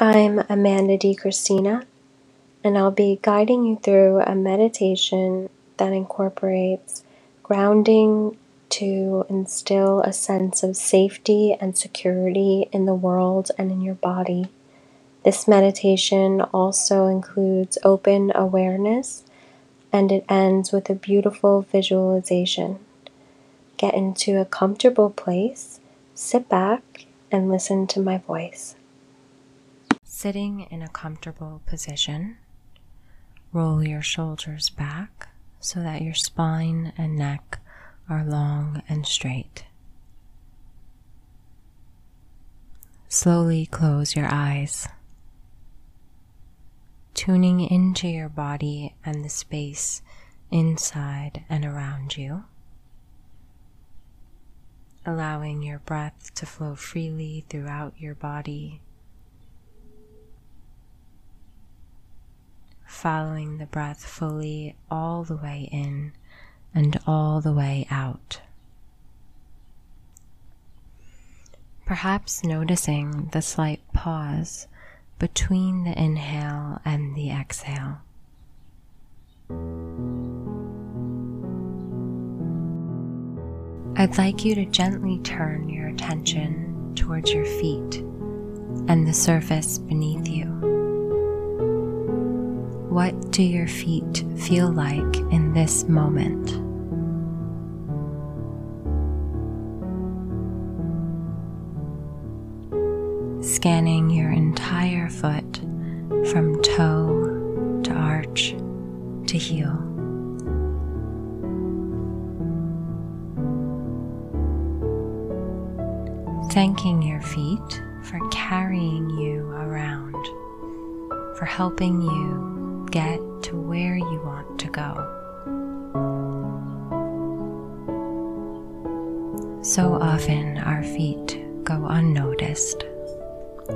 I'm Amanda D. Christina, and I'll be guiding you through a meditation that incorporates grounding to instill a sense of safety and security in the world and in your body. This meditation also includes open awareness, and it ends with a beautiful visualization. Get into a comfortable place, sit back, and listen to my voice. Sitting in a comfortable position, roll your shoulders back so that your spine and neck are long and straight. Slowly close your eyes, tuning into your body and the space inside and around you, allowing your breath to flow freely throughout your body. Following the breath fully all the way in and all the way out. Perhaps noticing the slight pause between the inhale and the exhale. I'd like you to gently turn your attention towards your feet and the surface beneath you. What do your feet feel like in this moment? Scanning your entire foot from toe to arch to heel. Thanking your feet for carrying you around, for helping you get to where you want to go. So often our feet go unnoticed,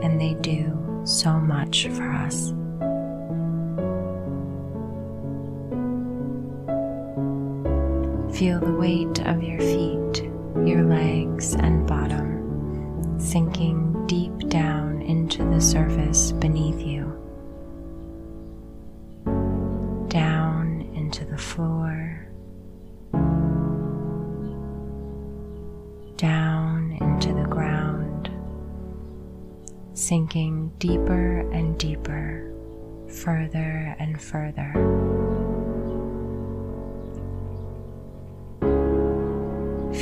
and they do so much for us. Feel the weight of your feet, your legs and bottom sinking deep down into the surface beneath you. To the floor, down into the ground, sinking deeper and deeper, further and further.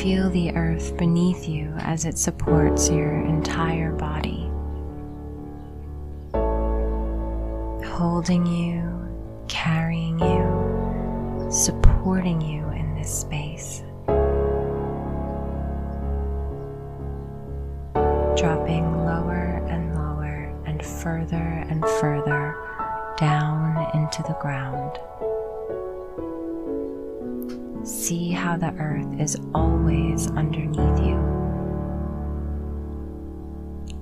Feel the earth beneath you as it supports your entire body, holding you, carrying you, supporting you in this space. Dropping lower and lower and further down into the ground. See how the earth is always underneath you.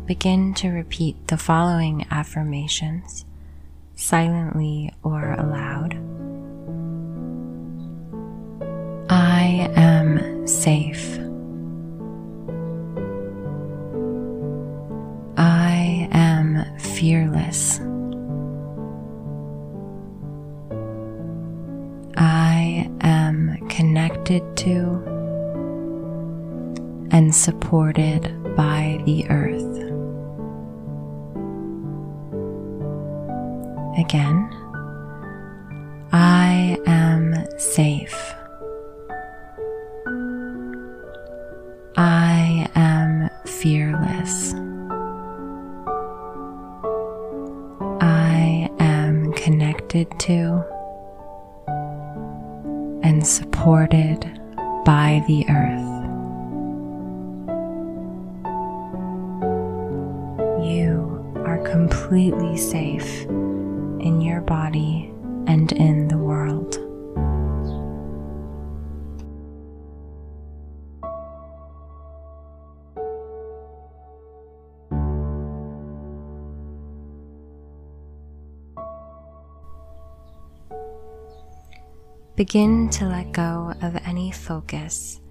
Begin to repeat the following affirmations, silently or aloud. I am safe. I am fearless. I am connected to and supported by the earth. Again, I am safe. I am fearless. I am connected to and supported by the earth. You are completely safe in your body and in the world. Begin to let go of any focus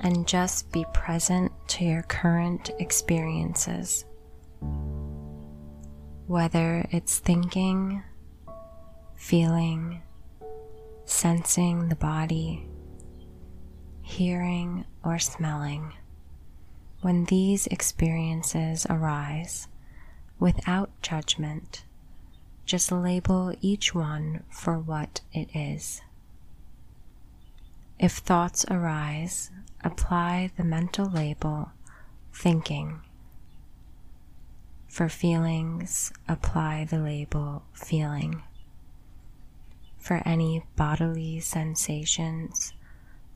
and just be present to your current experiences. whether it's thinking, feeling, sensing the body, hearing, or smelling. When these experiences arise, without judgment, just label each one for what it is. If thoughts arise, apply the mental label thinking. For feelings, apply the label feeling. For any bodily sensations,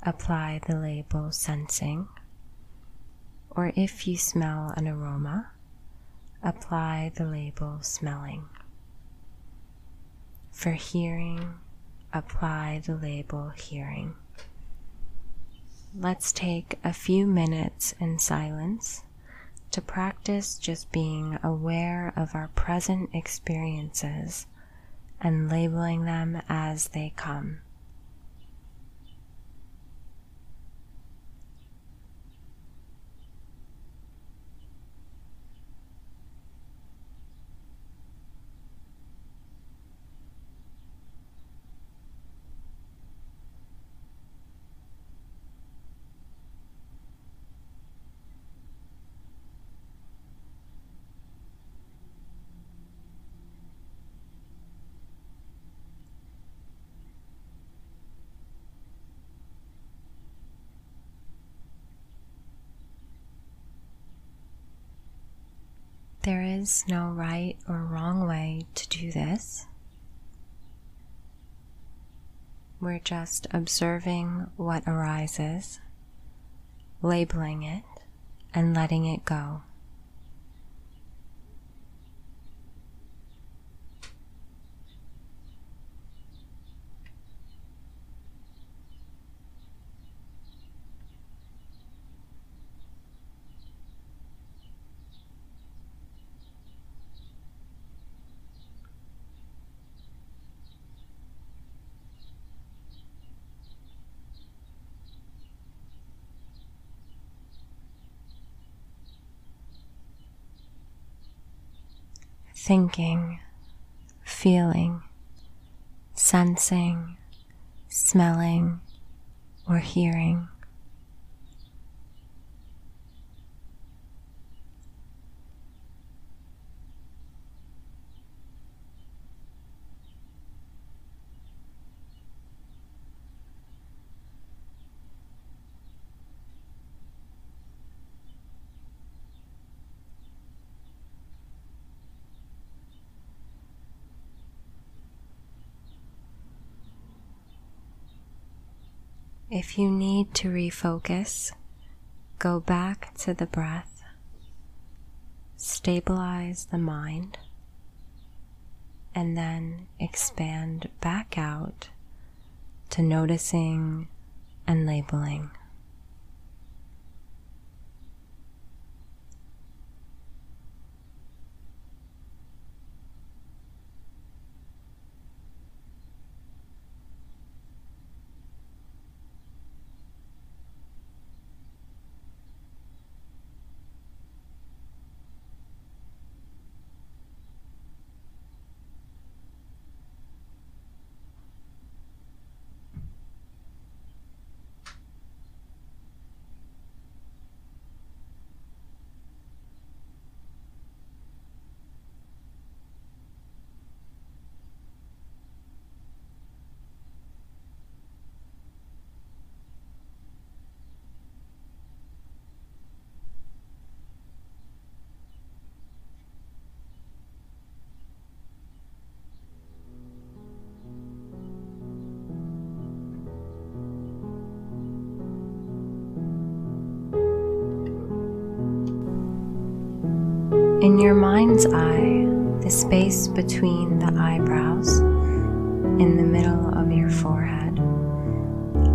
apply the label sensing. Or if you smell an aroma, apply the label smelling. For hearing, apply the label hearing. Let's take a few minutes in silence to practice just being aware of our present experiences and labeling them as they come. There is no right or wrong way to do this. We're just observing what arises, labeling it, and letting it go. Thinking, feeling, sensing, smelling, or hearing. If you need to refocus, go back to the breath, stabilize the mind, and then expand back out to noticing and labeling. In your mind's eye, the space between the eyebrows, in the middle of your forehead,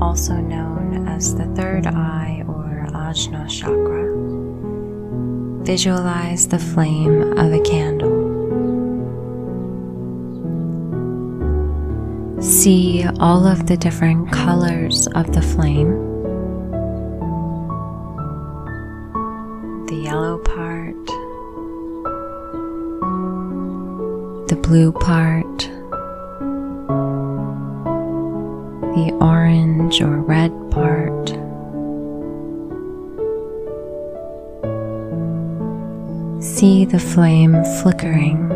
also known as the third eye or Ajna chakra, visualize the flame of a candle. See all of the different colors of the flame, the yellow part, the blue part, the orange or red part, see the flame flickering.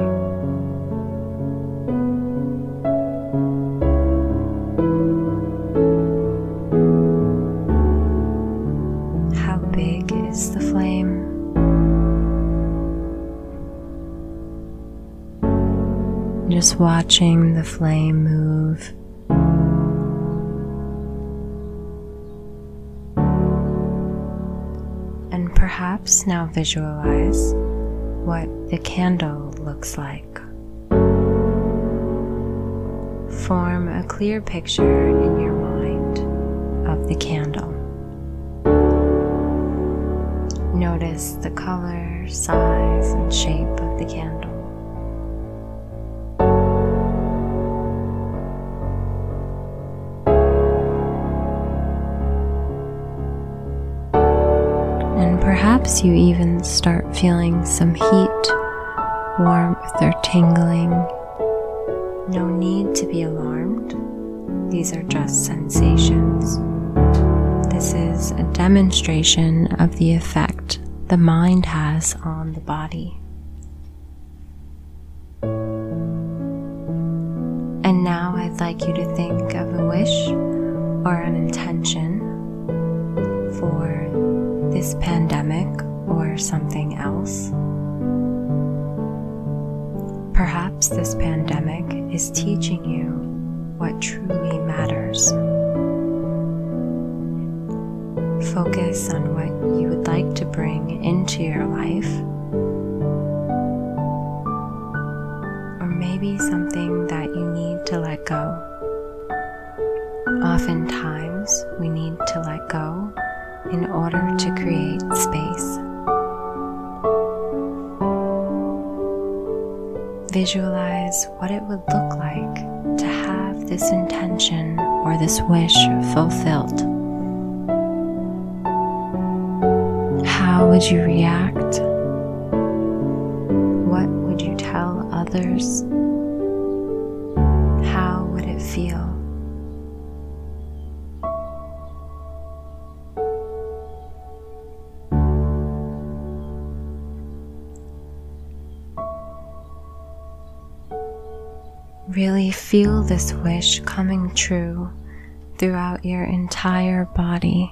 How big is the flame? Just watching the flame move. And perhaps now visualize what the candle looks like. Form a clear picture in your mind of the candle. Notice the color, size, and shape of the candle. Perhaps you even start feeling some heat, warmth, or tingling. No need to be alarmed. These are just sensations. This is a demonstration of the effect the mind has on the body. And now I'd like you to think of a wish or an intention for this pandemic or something else. Perhaps this pandemic is teaching you what truly matters. Focus on what you would like to bring into your life, or maybe something that you need to let go. Oftentimes, we need to let go in order to create space. Visualize what it would look like to have this intention or this wish fulfilled. How would you react? What would you tell others? How would it feel? Really feel this wish coming true throughout your entire body.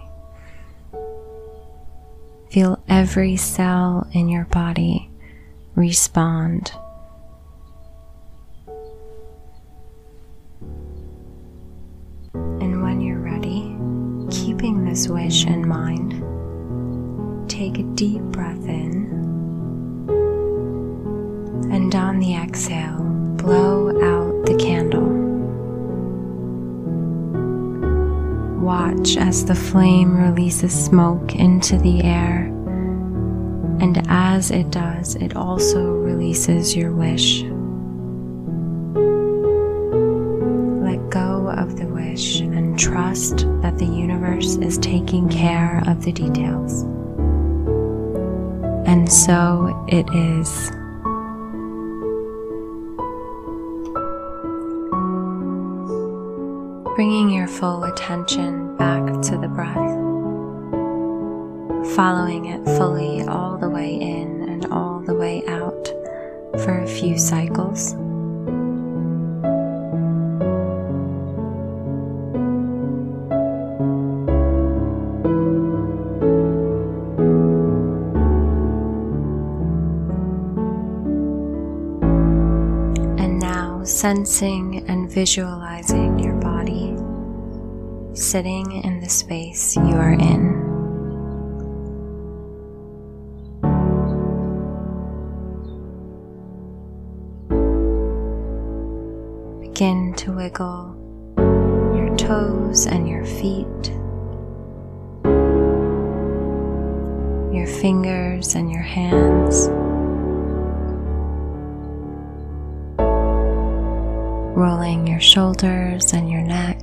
Feel every cell in your body respond. And when you're ready, keeping this wish in mind, take a deep breath in, and on the exhale, blow out the candle. Watch as the flame releases smoke into the air, and as it does, it also releases your wish. Let go of the wish and trust that the universe is taking care of the details. And so it is. Bringing your full attention back to the breath, following it fully all the way in and all the way out for a few cycles. And now sensing and visualizing your body sitting in the space you are in. Begin to wiggle your toes and your feet, your fingers and your hands. Rolling your shoulders and your neck.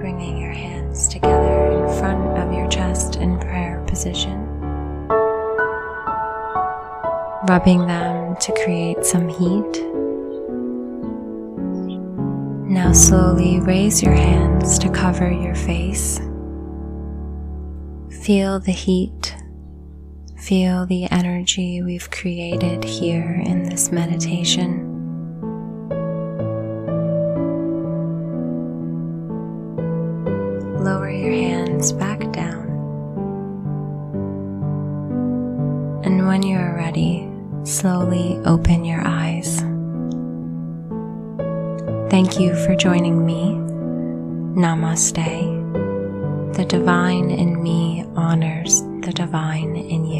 Bringing your hands together in front of your chest in prayer position. rubbing them to create some heat. Now slowly raise your hands to cover your face. Feel the heat. Feel the energy we've created here in this meditation. Lower your hands back down. And when you are ready, slowly open your eyes. Thank you for joining me. Namaste. The divine in me honors the divine in you.